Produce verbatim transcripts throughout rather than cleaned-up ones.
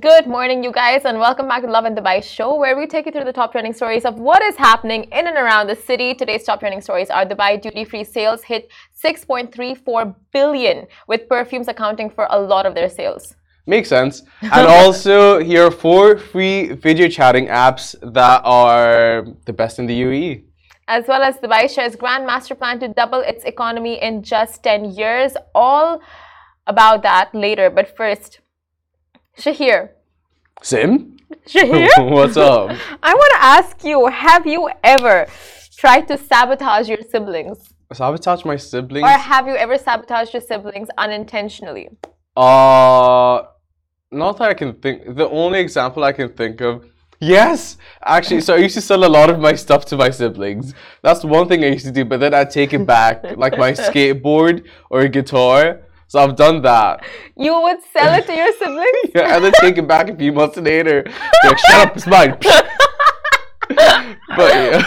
Good morning, you guys, and welcome back to Love in Dubai show, where we take you through the top trending stories of what is happening in and around the city. Today's top trending stories are: Dubai duty-free sales hit six point three four billion, with perfumes accounting for a lot of their sales. Makes sense. And also, here are four free video chatting apps that are the best in the U A E. As well as Dubai shares grand master plan to double its economy in just ten years. All about that later, but first, Shahir. Sim? Shahir? What's up? I want to ask you, have you ever tried to sabotage your siblings? Sabotage my siblings? Or have you ever sabotaged your siblings unintentionally? Uh, not that I can think. The only example I can think of. Yes, actually, so I used to sell a lot of my stuff to my siblings. That's one thing I used to do, but then I'd take it back, like my skateboard or a guitar. So I've done that. You would sell it to your siblings? Yeah, and then take it back a few months later. Be like, shut up, it's mine. But yeah,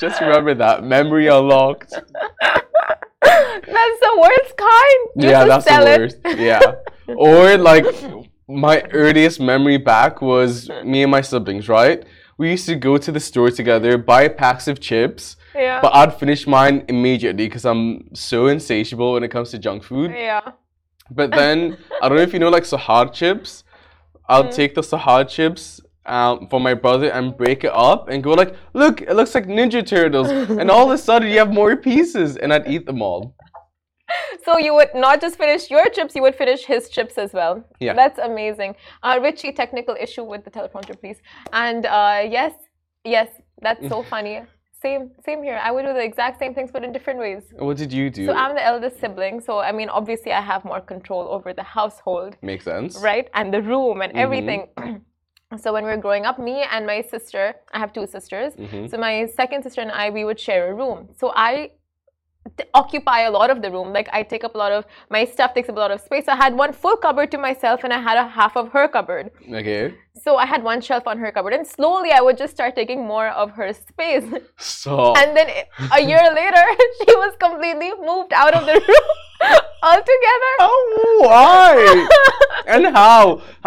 just remember that. Memory unlocked. That's the worst kind. You yeah, that's the worst. It. Yeah. Or like my earliest memory back was me and my siblings, right? We used to go to the store together, buy packs of chips. Yeah. But I'd finish mine immediately because I'm so insatiable when it comes to junk food. Yeah. But then, I don't know if you know, like Sahar chips. I'll mm. take the Sahar chips um, for my brother and break it up and go like, look, it looks like Ninja Turtles. And all of a sudden, you have more pieces. And I'd eat them all. So you would not just finish your chips, you would finish his chips as well. Yeah. That's amazing. Uh, Richie, technical issue with the teleprompter, please. And uh, yes, yes, that's so funny. Same, same here. I would do the exact same things, but in different ways. What did you do? So I'm the eldest sibling. So, I mean, obviously I have more control over the household. Makes sense. Right? And the room and mm-hmm. everything. So when we were growing up, me and my sister, I have two sisters. Mm-hmm. So my second sister and I, we would share a room. So I... occupy a lot of the room. Like I take up a lot of my stuff, takes up a lot of space. I had one full cupboard to myself and I had a half of her cupboard. Okay. So I had one shelf on her cupboard and slowly I would just start taking more of her space. So. And then a year later, she was completely moved out of the room altogether. Oh, why? And how?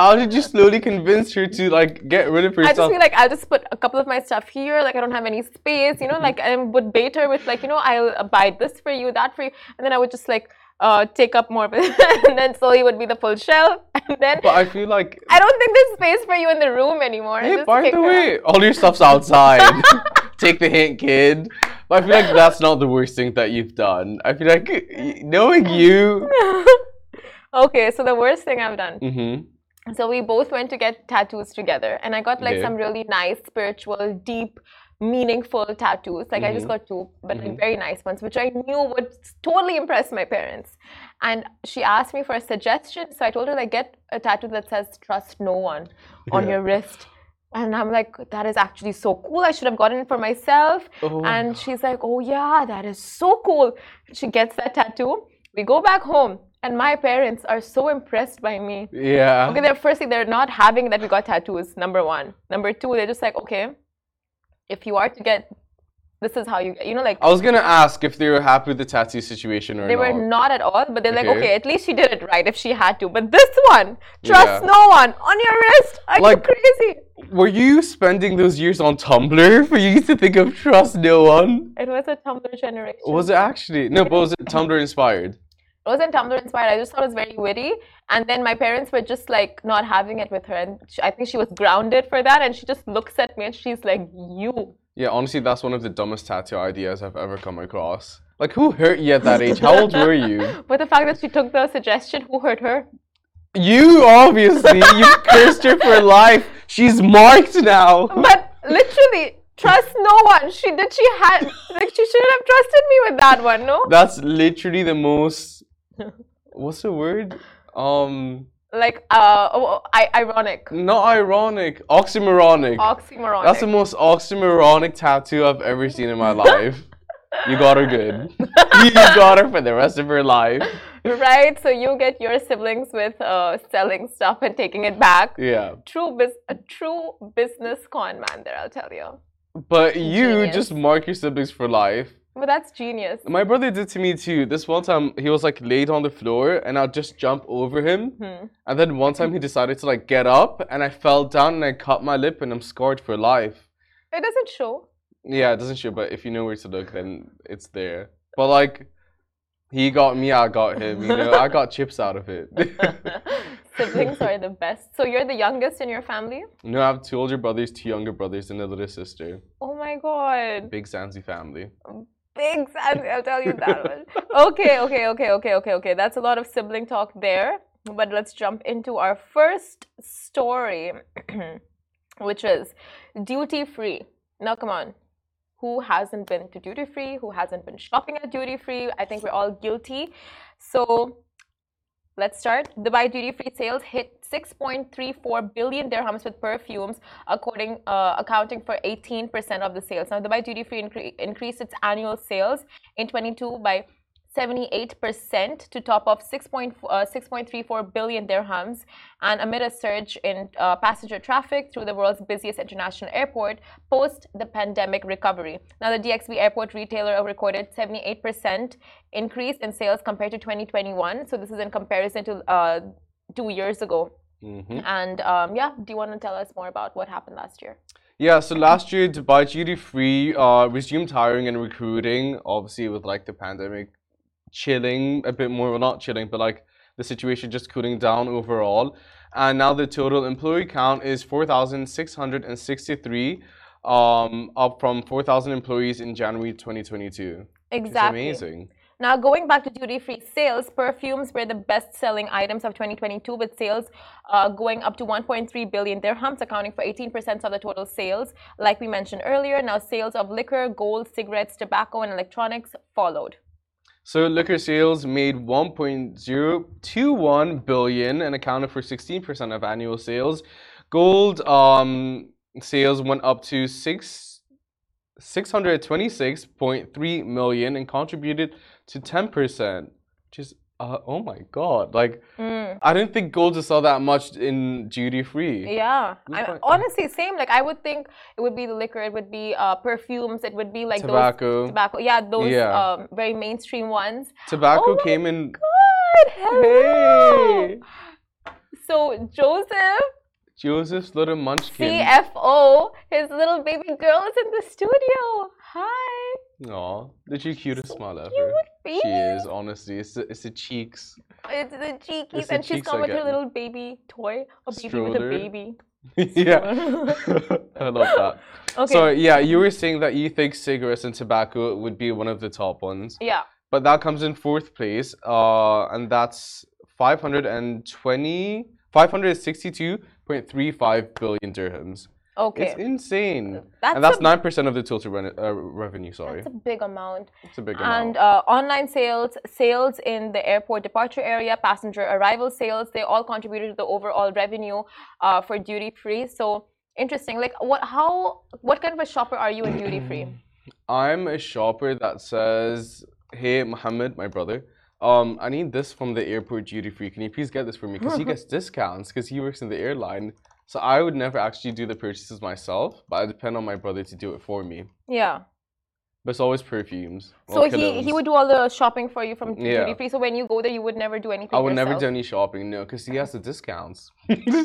How did you slowly convince her to like get rid of herself? I just feel like I'll just put a couple of my stuff here. Like I don't have any space, you know, like I would bait her with like, you know, I'll buy this for you, that for you. And then I would just like uh, take up more of it. And then slowly would be the full shelf. And then. But I feel like. I don't think there's space for you in the room anymore. Hey, by the way, all your stuff's outside. Take the hint, kid. But I feel like that's not the worst thing that you've done. I feel like knowing you. Okay, so the worst thing I've done. Mm-hmm. So we both went to get tattoos together. And I got like yeah. some really nice, spiritual, deep, meaningful tattoos. Like mm-hmm. I just got two, but mm-hmm. like very nice ones, which I knew would totally impress my parents. And she asked me for a suggestion. So I told her, like, get a tattoo that says, trust no one on yeah. your wrist. And I'm like, that is actually so cool. I should have gotten it for myself. Oh. And she's like, oh, yeah, that is so cool. She gets that tattoo. We go back home. And my parents are so impressed by me. Yeah. Okay, they're, firstly, they're not having that we got tattoos, number one. Number two, they're just like, okay, if you are to get, this is how you get, you know, like. I was going to ask if they were happy with the tattoo situation or not. They were not at all, but they're okay. like, okay, at least she did it right if she had to. But this one, trust yeah. no one, on your wrist, are like, you crazy? Were you spending those years on Tumblr for you to think of trust no one? It was a Tumblr generation. Was it actually? No, but was it Tumblr inspired? It wasn't Tumblr inspired. I just thought it was very witty. And then my parents were just like not having it with her. And she, I think she was grounded for that. And she just looks at me and she's like, you. Yeah, honestly, that's one of the dumbest tattoo ideas I've ever come across. Like, who hurt you at that age? How old were you? But the fact that she took the suggestion, who hurt her? You, obviously. You cursed her for life. She's marked now. But literally... trust no one. She did. She had. Like she shouldn't have trusted me with that one. No. That's literally the most. What's the word? Um. Like uh, oh, I, ironic. Not ironic. Oxymoronic. Oxymoronic. That's the most oxymoronic tattoo I've ever seen in my life. You got her good. You got her for the rest of her life. Right. So you get your siblings with uh, selling stuff and taking it back. Yeah. True bus- a true business con man. There, I'll tell you. But you Genius. Just mark your siblings for life. But that's genius. My brother did to me too. This one time, he was like laid on the floor and I'll just jump over him. Mm-hmm. And then one time he decided to like get up and I fell down and I cut my lip and I'm scarred for life. It doesn't show. Yeah, it doesn't show, but if you know where to look, then it's there. But like, he got me, I got him, you know, I got chips out of it. Siblings are the best. So you're the youngest in your family? No, I have two older brothers, two younger brothers, and a little sister. Oh my God. Big Zanzi family. Big Zanzi, I'll tell you that one. Okay, okay, okay, okay, okay, okay. That's a lot of sibling talk there. But let's jump into our first story, which is duty-free. Now, come on. Who hasn't been to duty-free? Who hasn't been shopping at duty-free? I think we're all guilty. So let's start. Dubai duty-free sales hit six point three four billion dirhams with perfumes, according, uh, accounting for eighteen percent of the sales. Now, Dubai duty-free incre- increased its annual sales in twenty-two by seventy-eight percent to top off six point three four billion dirhams, and amid a surge in uh, passenger traffic through the world's busiest international airport post the pandemic recovery. Now, the D X B Airport retailer recorded seventy-eight percent increase in sales compared to twenty twenty-one. So this is in comparison to uh, two years ago. Mm-hmm. And um, yeah, do you want to tell us more about what happened last year? Yeah, so last year, Dubai Duty Free uh, resumed hiring and recruiting, obviously with like the pandemic chilling a bit more, well, not chilling, but like the situation just cooling down overall. And now the total employee count is four thousand six hundred sixty-three, um, up from four thousand employees in January twenty twenty-two. Exactly. It's amazing. Now, going back to duty-free sales, perfumes were the best-selling items of twenty twenty-two, with sales uh, going up to one point three billion dirhams, accounting for eighteen percent of the total sales. Like we mentioned earlier, now sales of liquor, gold, cigarettes, tobacco, and electronics followed. So liquor sales made one point zero two one billion and accounted for sixteen percent of annual sales. Gold um, sales went up to six hundred twenty-six point three million and contributed to ten percent, which is, uh, oh my God. Like, mm. I didn't think gold just saw that much in duty-free. Yeah. I, honestly, same. Like, I would think it would be the liquor, it would be uh, perfumes, it would be like tobacco. Those, tobacco. Yeah, those yeah. Um, very mainstream ones. Tobacco oh came in. God, hello. Hey. So, Joseph. Joseph's little munchkin. C F O, his little baby girl is in the studio. Hi. Aw, the cutest so smile ever. She is, honestly. It's the, it's the cheeks. It's the cheekies. It's the and cheeks she's come with her little baby toy. A baby stroller. With a baby. Yeah. I love that. Okay. So, yeah, you were saying that you think cigarettes and tobacco would be one of the top ones. Yeah. But that comes in fourth place. Uh, and that's five hundred sixty-two point three five billion dirhams. Okay. It's insane. That's and that's a, nine percent of the total re- uh, revenue, sorry. It's a big amount. It's a big amount. And uh, online sales, sales in the airport departure area, passenger arrival sales, they all contributed to the overall revenue uh, for duty-free. So, interesting. Like, what, how, what kind of a shopper are you in duty-free? I'm a shopper that says, hey, Mohammed, my brother, Um, I need this from the airport duty-free. Can you please get this for me? Because he gets discounts because he works in the airline. So I would never actually do the purchases myself, but I depend on my brother to do it for me. Yeah. But it's always perfumes. So he, he would do all the shopping for you from yeah. duty-free. So when you go there, you would never do anything I would yourself. Never do any shopping, no, because he has the discounts.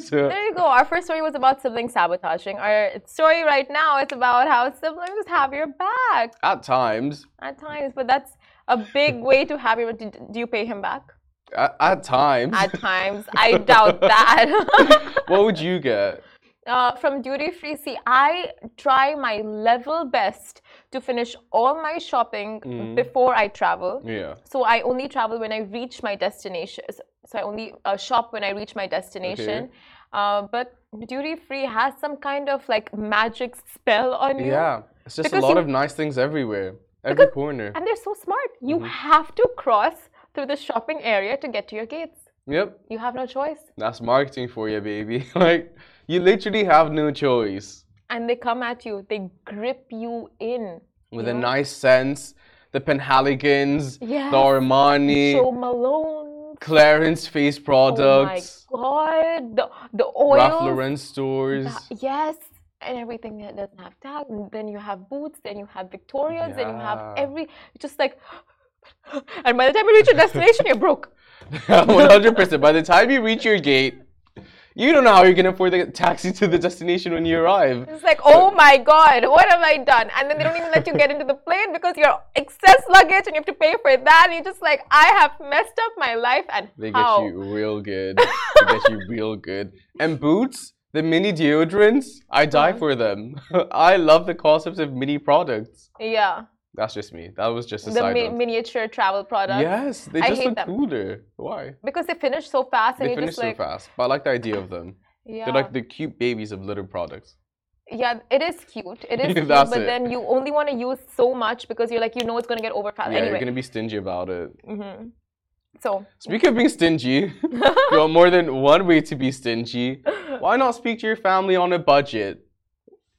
So. There you go. Our first story was about sibling sabotaging. Our story right now is about how siblings have your back. At times. At times, but that's a big way to have him. Do you pay him back? At, at times. At times. I doubt that. What would you get? Uh, from duty free, see, I try my level best to finish all my shopping mm. before I travel. Yeah. So I only travel when I reach my destination. So I only uh, shop when I reach my destination. Okay. Uh, but duty free has some kind of like magic spell on you. Yeah. It's just a lot you... of nice things everywhere. Every because, corner. And they're so smart. You mm-hmm. have to cross through the shopping area to get to your gates. Yep. You have no choice. That's marketing for you, baby. Like, you literally have no choice. And they come at you. They grip you in. With you a know? Nice sense. The Penhaligans. Yes. The Armani. Joe Malone. Clarence face products. Oh my God. The, the oils. Ralph Laurence stores. That, yes. and everything that doesn't have tag. And then you have Boots, then you have Victoria's, yeah. then you have every, just like, and by the time you reach your destination, you're broke. one hundred percent. By the time you reach your gate, you don't know how you're going to afford the taxi to the destination when you arrive. It's like, oh my God, what have I done? And then they don't even let you get into the plane because you're excess luggage and you have to pay for that. And you're just like, I have messed up my life and They how? get you real good. They get you real good. And Boots, the mini deodorants, I die for them. I love the concepts of mini products. Yeah. That's just me. That was just a the side mi note. Miniature travel products. Yes, they just look them. cooler. Why? Because they finish so fast. And they finish just so like... fast. But I like the idea of them. Yeah. They're like the cute babies of litter products. Yeah, it is cute. It is cute, but it. then you only want to use so much because you're like, you know it's going to get overcrowded. Yeah, anyway. You're going to be stingy about it. Mm-hmm. So, speaking of being stingy, you have more than one way to be stingy. Why not speak to your family on a budget?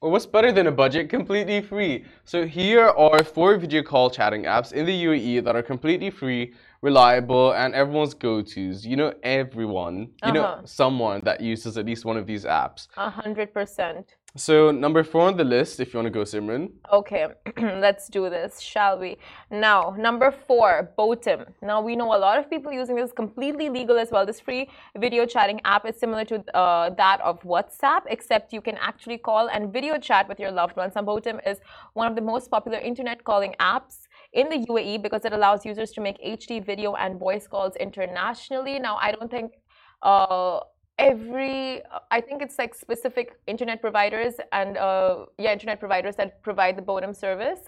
Or what's better than a budget? Completely free. So here are four video call chatting apps in the U A E that are completely free, reliable, and everyone's go-tos. You know everyone. You uh-huh. know someone that uses at least one of these apps. A hundred percent. So number four on the list, if you want to go, Simran. Okay, let's do this, shall we? Now, number four, BoTIM. Now, we know a lot of people using this, completely legal as well. This free video chatting app is similar to uh, that of WhatsApp, except you can actually call and video chat with your loved ones. Now, BoTIM is one of the most popular internet calling apps in the U A E because it allows users to make H D video and voice calls internationally. Now, I don't think... Uh, Every, I think it's like specific internet providers and uh, yeah, internet providers that provide the BoTIM service,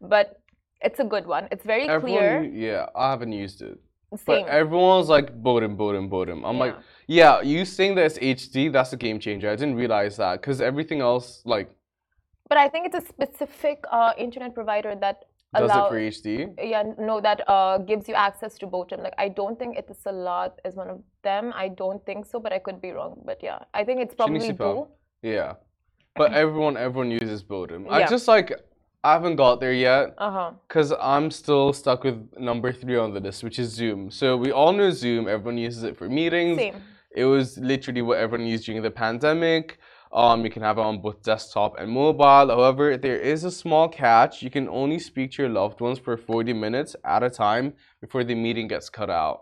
but it's a good one. It's very Everyone, clear. Yeah, I haven't used it. Same. But everyone's like BoTIM, BoTIM, BoTIM. I'm yeah. like, yeah, you saying that it's H D, that's a game changer. I didn't realize that because everything else, like. But I think it's a specific uh, internet provider that. Does allow, it for H D? Yeah, no, that uh, gives you access to BoTIM. Like, I don't think it's a lot as one of them. I don't think so, but I could be wrong. But yeah, I think it's probably Boo. Yeah, but everyone, everyone uses BoTIM. Yeah. I just like, I haven't got there yet because uh-huh. I'm still stuck with number three on the list, which is Zoom. So we all know Zoom. Everyone uses it for meetings. Same. It was literally what everyone used during the pandemic. Um, you can have it on both desktop and mobile. However, there is a small catch. You can only speak to your loved ones for forty minutes at a time before the meeting gets cut out.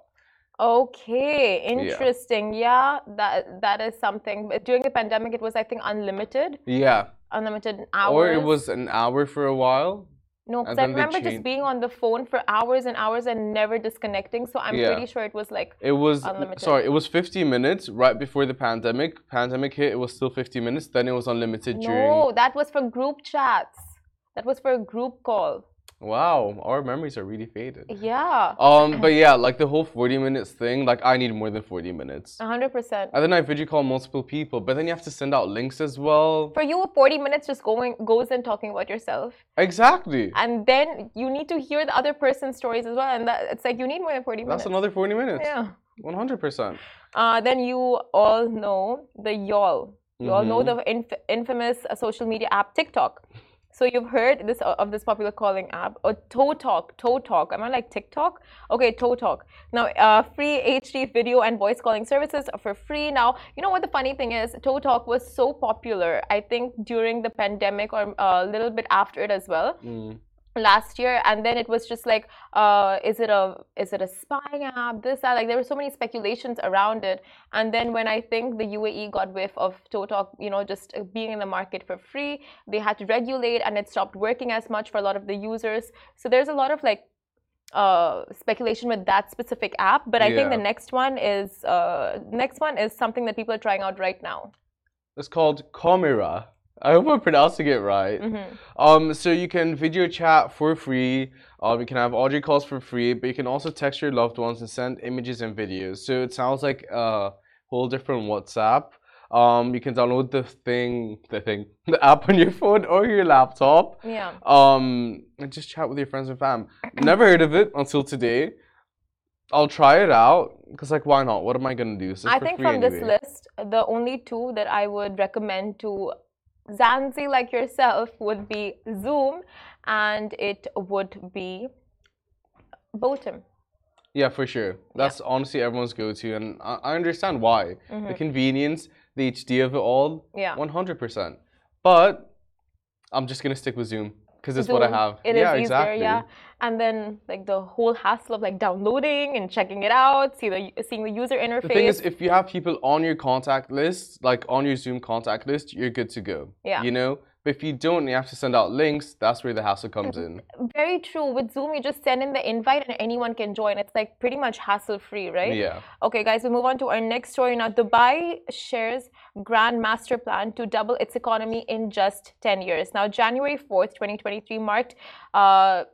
Okay, interesting. Yeah, yeah that that is something. But during the pandemic, it was, I think, unlimited. Yeah. Unlimited hours. Or it was an hour for a while. No, because I remember just being on the phone for hours and hours and never disconnecting. So I'm yeah. pretty sure it was like it was unlimited. Sorry, it was fifty minutes right before the pandemic. Pandemic hit, it was still fifty minutes. Then it was unlimited no, during... No, that was for group chats. That was for a group call. Wow, our memories are really faded. Yeah. Um, But yeah, like the whole forty minutes thing, like I need more than forty minutes. one hundred percent. And then I video call multiple people, but then you have to send out links as well. For you, forty minutes just going goes in talking about yourself. Exactly. And then you need to hear the other person's stories as well. And that, it's like you need more than forty minutes. That's another forty minutes. Yeah. one hundred percent. Uh, then you all know the y'all. You mm-hmm. all know the inf infamous uh, social media app TikTok. So you've heard this of this popular calling app, or ToTalk, ToTalk. Am I like TikTok? Okay, ToTalk. Now, uh, free H D video and voice calling services for free. Now, you know what the funny thing is? ToTalk was so popular, I think, during the pandemic or a little bit after it as well. Mm. Last year, and then it was just like, uh, is it a is it a spying app? This that like there were so many speculations around it. And then when I think the U A E got whiff of ToTalk, you know, just being in the market for free, they had to regulate, and it stopped working as much for a lot of the users. So there's a lot of like uh, speculation with that specific app. But I yeah. think the next one is uh, next one is something that people are trying out right now. It's called Comera. I hope I'm pronouncing it right. Mm-hmm. Um, so you can video chat for free. Um, you can have audio calls for free, but you can also text your loved ones and send images and videos. So it sounds like a whole different WhatsApp. Um, you can download the thing, the thing, the app on your phone or your laptop. Yeah. Um, and just chat with your friends and fam. Never heard of it until today. I'll try it out because, like, why not? What am I gonna do? So I think from anyway. this list, the only two that I would recommend to Zanzi like yourself would be Zoom and it would be BoTIM. Yeah, for sure. That's yeah. honestly everyone's go-to, and I, I understand why. Mm-hmm. The convenience, the H D of it all, yeah, one hundred percent. But I'm just going to stick with Zoom because it's Zoom. What I have. It yeah, is easier, exactly. yeah. And then like the whole hassle of like downloading and checking it out, see the, seeing the user interface. The thing is, if you have people on your contact list, like on your Zoom contact list, you're good to go. Yeah. You know? But if you don't, you have to send out links. That's where the hassle comes in. Very true. With Zoom, you just send in the invite and anyone can join. It's like pretty much hassle-free, right? Yeah. Okay, guys, we move on to our next story now. Dubai shares grand master plan to double its economy in just ten years. Now, January fourth, twenty twenty-three marked uh,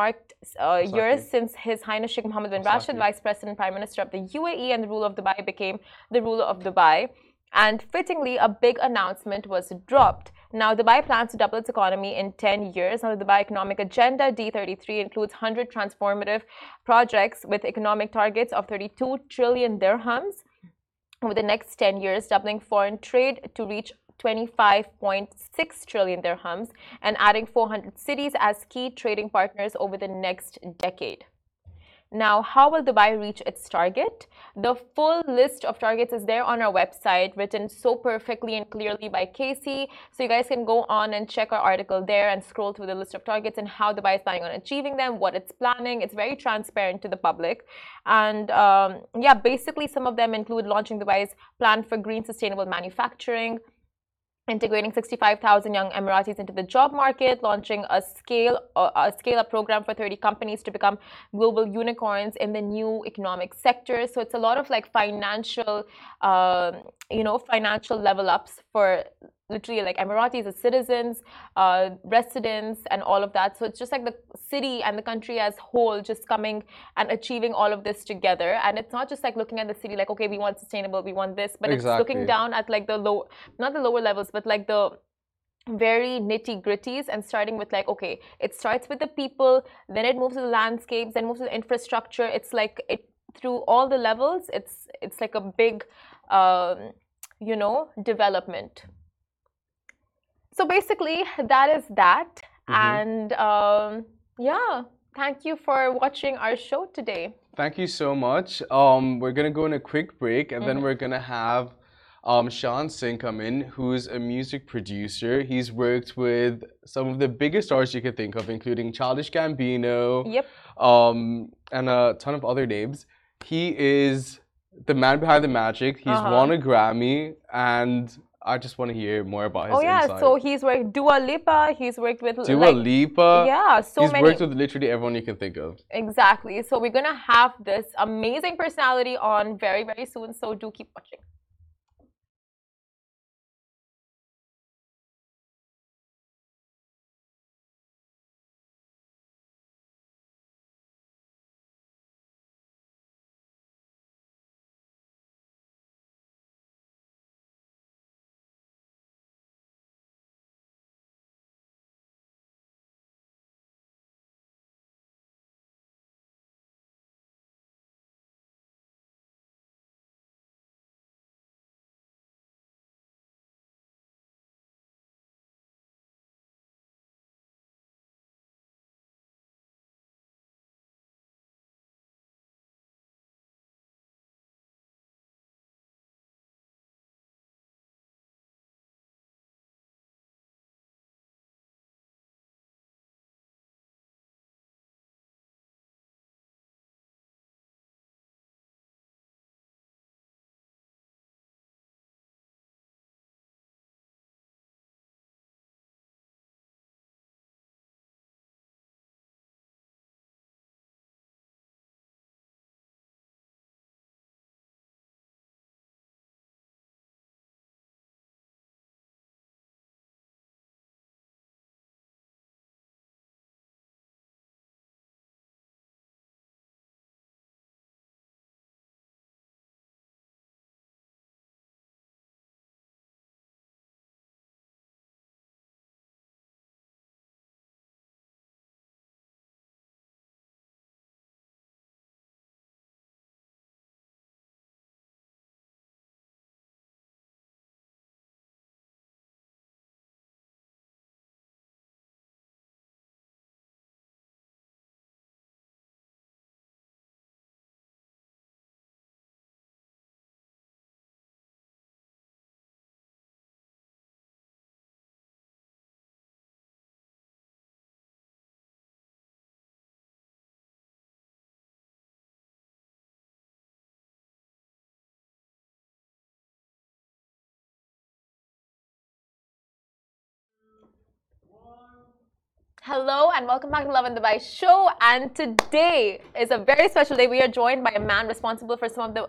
marked uh, years since His Highness Sheikh Mohammed bin Rashid, Vice President, Prime Minister of the U A E, and the ruler of Dubai became the ruler of Dubai. And fittingly, a big announcement was dropped. Now, Dubai plans to double its economy in ten years. Now, the Dubai Economic Agenda D thirty-three includes one hundred transformative projects with economic targets of thirty-two trillion dirhams over the next ten years, doubling foreign trade to reach twenty-five point six trillion dirhams and adding four hundred cities as key trading partners over the next decade. Now, how will Dubai reach its target? The full list of targets is there on our website, written so perfectly and clearly by Casey. So you guys can go on and check our article there and scroll through the list of targets and how Dubai is planning on achieving them, what it's planning. It's very transparent to the public. And um, yeah, basically some of them include launching Dubai's plan for green sustainable manufacturing, integrating sixty-five thousand young Emiratis into the job market, launching a scale a scale-up program for thirty companies to become global unicorns in the new economic sector. So it's a lot of like financial, uh, you know, financial level ups for literally like Emiratis as citizens, uh, residents, and all of that. So it's just like the city and the country as whole just coming and achieving all of this together. And it's not just like looking at the city like, okay, we want sustainable, we want this, but exactly. It's looking down at like the low, not the lower levels, but like the very nitty-gritties and starting with like, okay, it starts with the people, then it moves to the landscapes, then moves to the infrastructure. It's like it through all the levels. It's it's like a big, um, you know, development. So basically, that is that. Mm-hmm. And um, yeah, thank you for watching our show today. Thank you so much. Um, we're going to go on a quick break and mm-hmm. then we're going to have um, Shaan Singh come in, who's a music producer. He's worked with some of the biggest stars you could think of, including Childish Gambino yep. um, and a ton of other names. He is the man behind the magic. He's uh-huh. won a Grammy and... I just want to hear more about his Oh yeah, insight. So he's worked with Dua Lipa, he's worked with... Dua like, Lipa. Yeah, so he's many. He's worked with literally everyone you can think of. Exactly. So we're going to have this amazing personality on very, very soon. So do keep watching. Hello and welcome back to Love in Dubai show, and today is a very special day. We are joined by a man responsible for some of the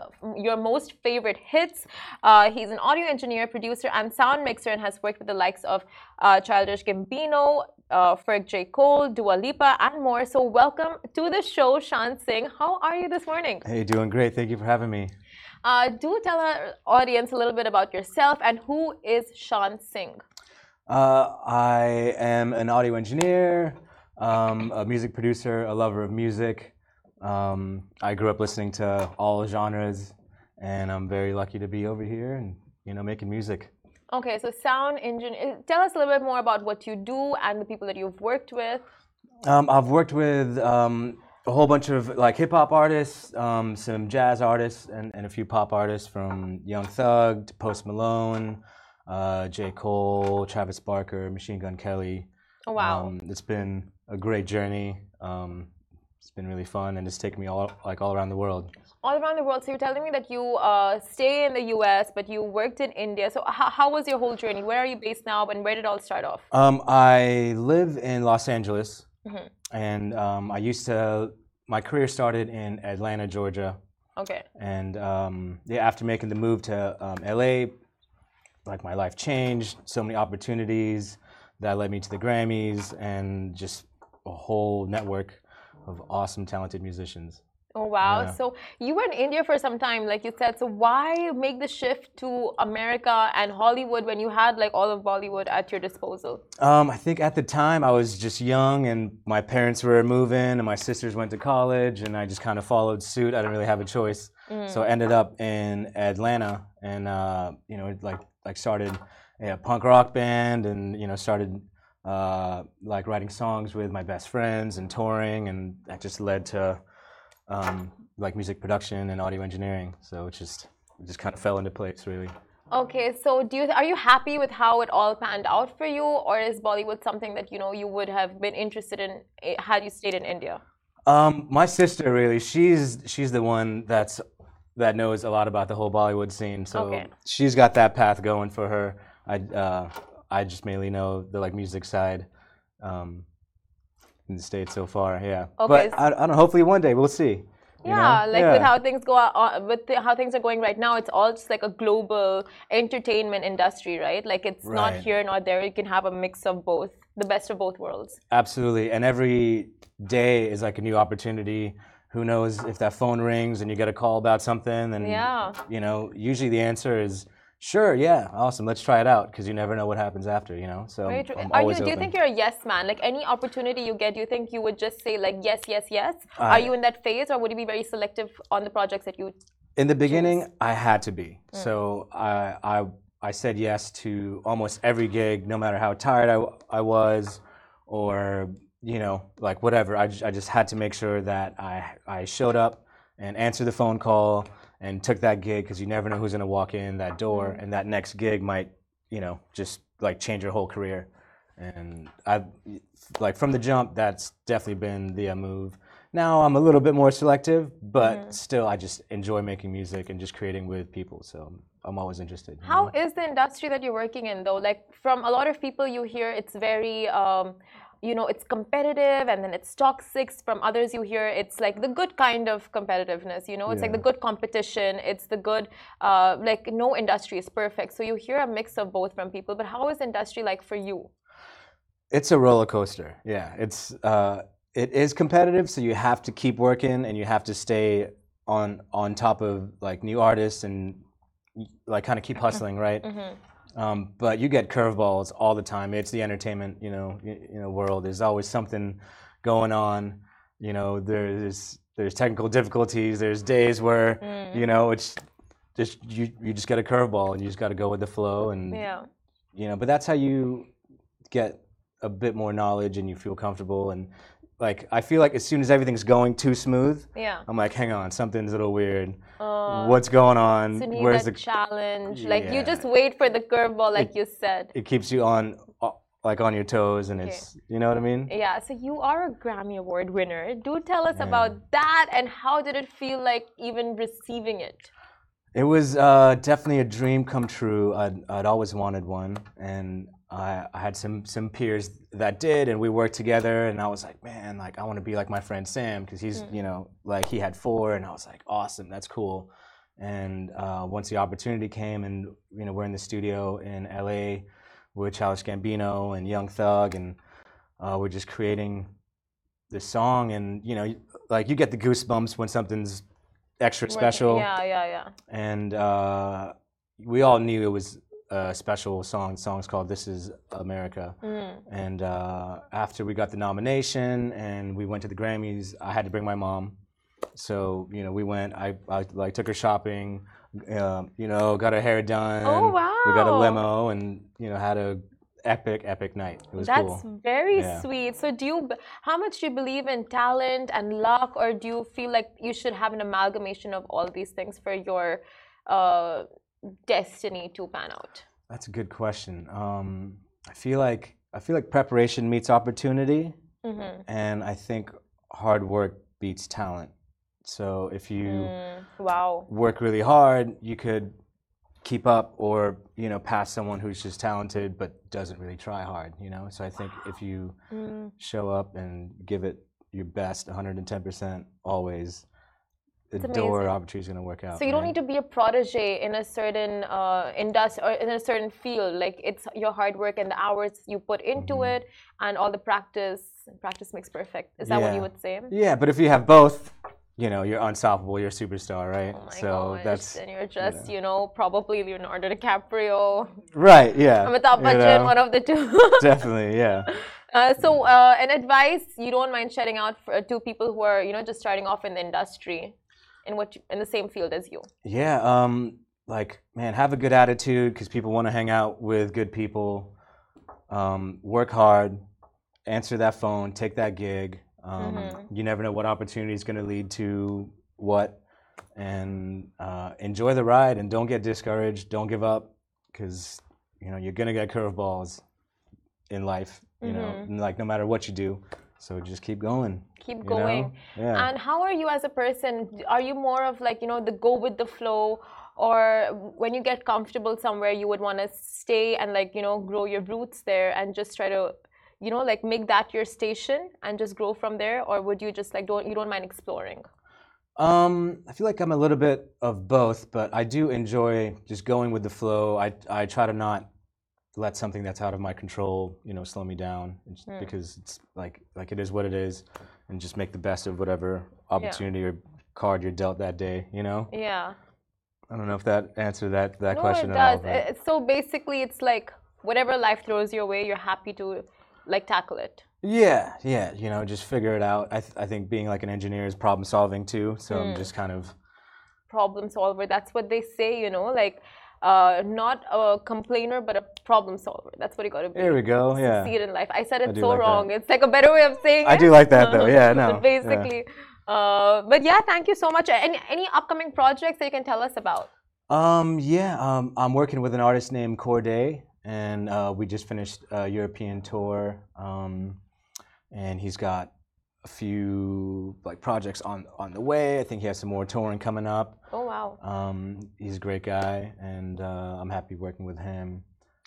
your most favorite hits. Uh, he's an audio engineer, producer and sound mixer, and has worked with the likes of uh, Childish Gambino, uh, Ferg, J. Cole, Dua Lipa and more. So welcome to the show, Shaan Singh. How are you this morning? Hey, doing great. Thank you for having me. Uh, do tell our audience a little bit about yourself and who is Shaan Singh. Uh, I am an audio engineer, um, a music producer, a lover of music. Um, I grew up listening to all genres, and I'm very lucky to be over here and, you know, making music. Okay, so sound engineer. Tell us a little bit more about what you do and the people that you've worked with. Um, I've worked with um, a whole bunch of like hip hop artists, um, some jazz artists, and, and a few pop artists, from Young Thug to Post Malone. Uh, J. Cole, Travis Barker, Machine Gun Kelly. Oh, wow. Um, it's been a great journey. Um, it's been really fun, and it's taken me all like all around the world. All around the world. So you're telling me that you uh, stay in the U S, but you worked in India. So how, how was your whole journey? Where are you based now, and where did it all start off? Um, I live in Los Angeles, mm-hmm. and um, I used to, my career started in Atlanta, Georgia. Okay. And um, yeah, after making the move to um, L A, like my life changed, so many opportunities that led me to the Grammys and just a whole network of awesome, talented musicians. Oh, wow. Yeah. So you were in India for some time, like you said. So why make the shift to America and Hollywood when you had like all of Bollywood at your disposal? Um, I think at the time I was just young, and my parents were moving and my sisters went to college, and I just kind of followed suit. I didn't really have a choice. Mm. So I ended up in Atlanta, and, uh, you know, like, like started a punk rock band, and, you know, started uh, like writing songs with my best friends and touring, and that just led to um, like music production and audio engineering. So it just it just kind of fell into place, really. Okay, so do you, are you happy with how it all panned out for you, or is Bollywood something that, you know, you would have been interested in had you stayed in India? Um, my sister, really, she's she's the one that's that knows a lot about the whole Bollywood scene, so okay. She's got that path going for her. I uh, I just mainly know the like music side um, in the States so far, yeah. Okay. But I, I don't. Hopefully, one day we'll see. Yeah, you know? like yeah. with how things go, uh, with the, how things are going right now, it's all just like a global entertainment industry, right? Like it's right. Not here, not there. You can have a mix of both, the best of both worlds. Absolutely, and every day is like a new opportunity. Who knows if that phone rings and you get a call about something, and yeah. you know, usually the answer is sure, yeah, awesome, let's try it out, because you never know what happens after, you know. So Very true. I'm Are always you, do open. You think you're a yes man? Like any opportunity you get, do you think you would just say like yes, yes, yes? I, Are you in that phase, or would you be very selective on the projects that you? In the beginning, choose? I had to be. Mm. So I, I I said yes to almost every gig, no matter how tired I I was, or. You know, like whatever. I just, I just had to make sure that I I showed up and answered the phone call and took that gig, because you never know who's gonna walk in that door, and that next gig might, you know, just like change your whole career. And I like from the jump, that's definitely been the move. Now I'm a little bit more selective, but mm-hmm. still I just enjoy making music and just creating with people. So I'm always interested. How know? Is the industry that you're working in though? Like from a lot of people you hear, it's very. Um, You know, it's competitive, and then it's toxic. From others you hear it's like the good kind of competitiveness, you know, it's yeah. like the good competition, it's the good, uh, like no industry is perfect. So you hear a mix of both from people, but how is industry like for you? It's a roller coaster, yeah. It's uh, it is competitive, so you have to keep working, and you have to stay on on top of like new artists and like kind of keep hustling, right? Mm-hmm. Um, but you get curveballs all the time. It's the entertainment, you know, you, you know, world. There's always something going on. You know, there's there's technical difficulties. There's days where mm. you know it's just you you just get a curveball, and you just got to go with the flow. And yeah. you know, but that's how you get a bit more knowledge, and you feel comfortable. And like I feel like as soon as everything's going too smooth, yeah. I'm like, hang on, something's a little weird. Uh, What's going on? So Where's the challenge? Like yeah. you just wait for the curveball, like it, you said. It keeps you on, like on your toes, and okay. it's you know what I mean. Yeah. So you are a Grammy Award winner. Do tell us yeah. about that, and how did it feel like even receiving it? It was uh, definitely a dream come true. I'd, I'd always wanted one, and I, I had some some peers that did, and we worked together. And I was like, man, like I want to be like my friend Sam, because he's, mm-hmm. you know, like he had four, and I was like, awesome, that's cool. And uh, once the opportunity came, and you know, we're in the studio in L A with Childish Gambino and Young Thug, and uh, we're just creating this song, and you know, like you get the goosebumps when something's extra special. Yeah, yeah, yeah. And uh, we all knew it was a special song. The song's called "This Is America." Mm. And uh, after we got the nomination and we went to the Grammys, I had to bring my mom. So you know, we went. I, I like took her shopping. Uh, you know, got her hair done. Oh wow! We got a limo, and you know, had a epic, epic night. It was That's cool. That's very yeah. sweet. So do you, how much do you believe in talent and luck, or do you feel like you should have an amalgamation of all these things for your uh, destiny to pan out? That's a good question. Um, I feel like I feel like preparation meets opportunity, mm-hmm. and I think hard work beats talent. So if you mm, wow. work really hard, you could keep up or, you know, pass someone who's just talented but doesn't really try hard, you know? So I think wow. if you mm. show up and give it your best, one hundred ten percent always, the door opportunity is going to work out. So you don't right? need to be a protege in a certain uh, industry or in a certain field. Like, it's your hard work and the hours you put into mm-hmm. it and all the practice. Practice makes perfect. Is that yeah. what you would say? Yeah, but if you have both, you know, you're unstoppable, you're a superstar, right? Oh my so gosh. That's, and you're just, you know, you know, probably Leonardo DiCaprio. Right, yeah. Amitabh Bachchan, one of the two. Definitely, yeah. Uh, so, uh, an advice you don't mind sharing out for, uh, to people who are, you know, just starting off in the industry, in what you, in the same field as you? Yeah, um, like, man, have a good attitude, because people want to hang out with good people. Um, work hard, answer that phone, take that gig. Um, mm-hmm. You never know what opportunity is going to lead to what, and uh, enjoy the ride and don't get discouraged. Don't give up, because you know you're going to get curveballs in life. You mm-hmm. know, like no matter what you do. So just keep going. Keep going. Yeah. And how are you as a person? Are you more of like you know the go with the flow, or when you get comfortable somewhere, you would want to stay and like you know grow your roots there and just try to, you know, like make that your station and just grow from there? Or would you just like don't you don't mind exploring? Um, I feel like I'm a little bit of both, but I do enjoy just going with the flow. I I try to not let something that's out of my control, you know, slow me down, hmm. because it's like like it is what it is, and just make the best of whatever opportunity yeah. or card you're dealt that day, you know? Yeah. I don't know if that answered that that no, question it at does. all. But... So basically, it's like whatever life throws your way, you're happy to like tackle it. Yeah, yeah, you know, just figure it out. I th- I think being like an engineer is problem solving too, so mm. I'm just kind of problem solver. That's what they say, you know, like uh, not a complainer but a problem solver. That's what you got to be. There we go. Yeah. Succeed in life. I said it I so like wrong. That. It's like a better way of saying I it. I do like that though. Yeah, no. But basically, yeah. Uh, but yeah, thank you so much. Any any upcoming projects that you can tell us about? Um, yeah, um, I'm working with an artist named Corday. And uh, we just finished a European tour, um, and he's got a few like projects on, on the way. I think he has some more touring coming up. Oh wow! Um, he's a great guy, and uh, I'm happy working with him.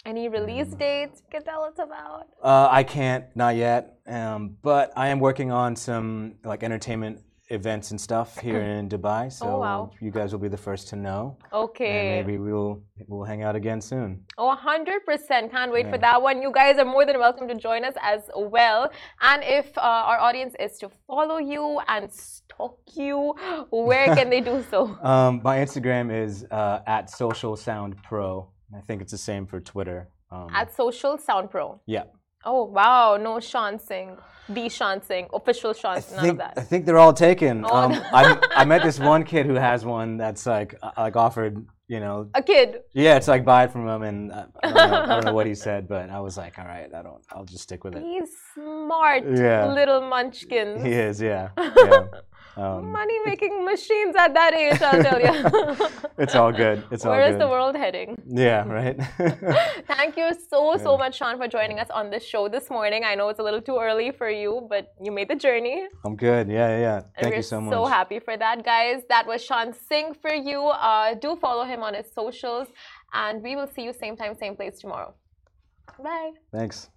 Any release um, dates you can tell us about? Uh, I can't, not yet. Um, but I am working on some like entertainment events and stuff here in Dubai, so oh, wow. you guys will be the first to know. Okay. And maybe we'll we'll hang out again soon. Oh, one hundred percent. Can't wait yeah. for that one. You guys are more than welcome to join us as well. And if uh, our audience is to follow you and stalk you, where can they do so? Um, my Instagram is uh, at Social Sound Pro. I think it's the same for Twitter. Um, at Social Sound Pro. Yeah. Oh, wow. No, Shaan Singh. The Shaan Singh. Official Shaan Singh. None of that. I think they're all taken. Oh. Um, I, I met this one kid who has one that's like, like offered, you know. A kid? Yeah, it's like buy it from him. And I, I, don't know, I don't know what he said, but I was like, all right, I don't, I'll just stick with it. He's smart. Yeah. Little munchkin. He is, yeah. Yeah. Um, Money making machines at that age, I'll tell you. It's all good. It's all good. Where is the world heading? Yeah, right. Thank you so, so much, Shaan, for joining us on this show this morning. I know it's a little too early for you, but you made the journey. I'm good. Yeah, yeah. Thank you so much. We're so happy for that, guys. That was Shaan Singh for you. Uh, do follow him on his socials, and we will see you same time, same place tomorrow. Bye. Thanks.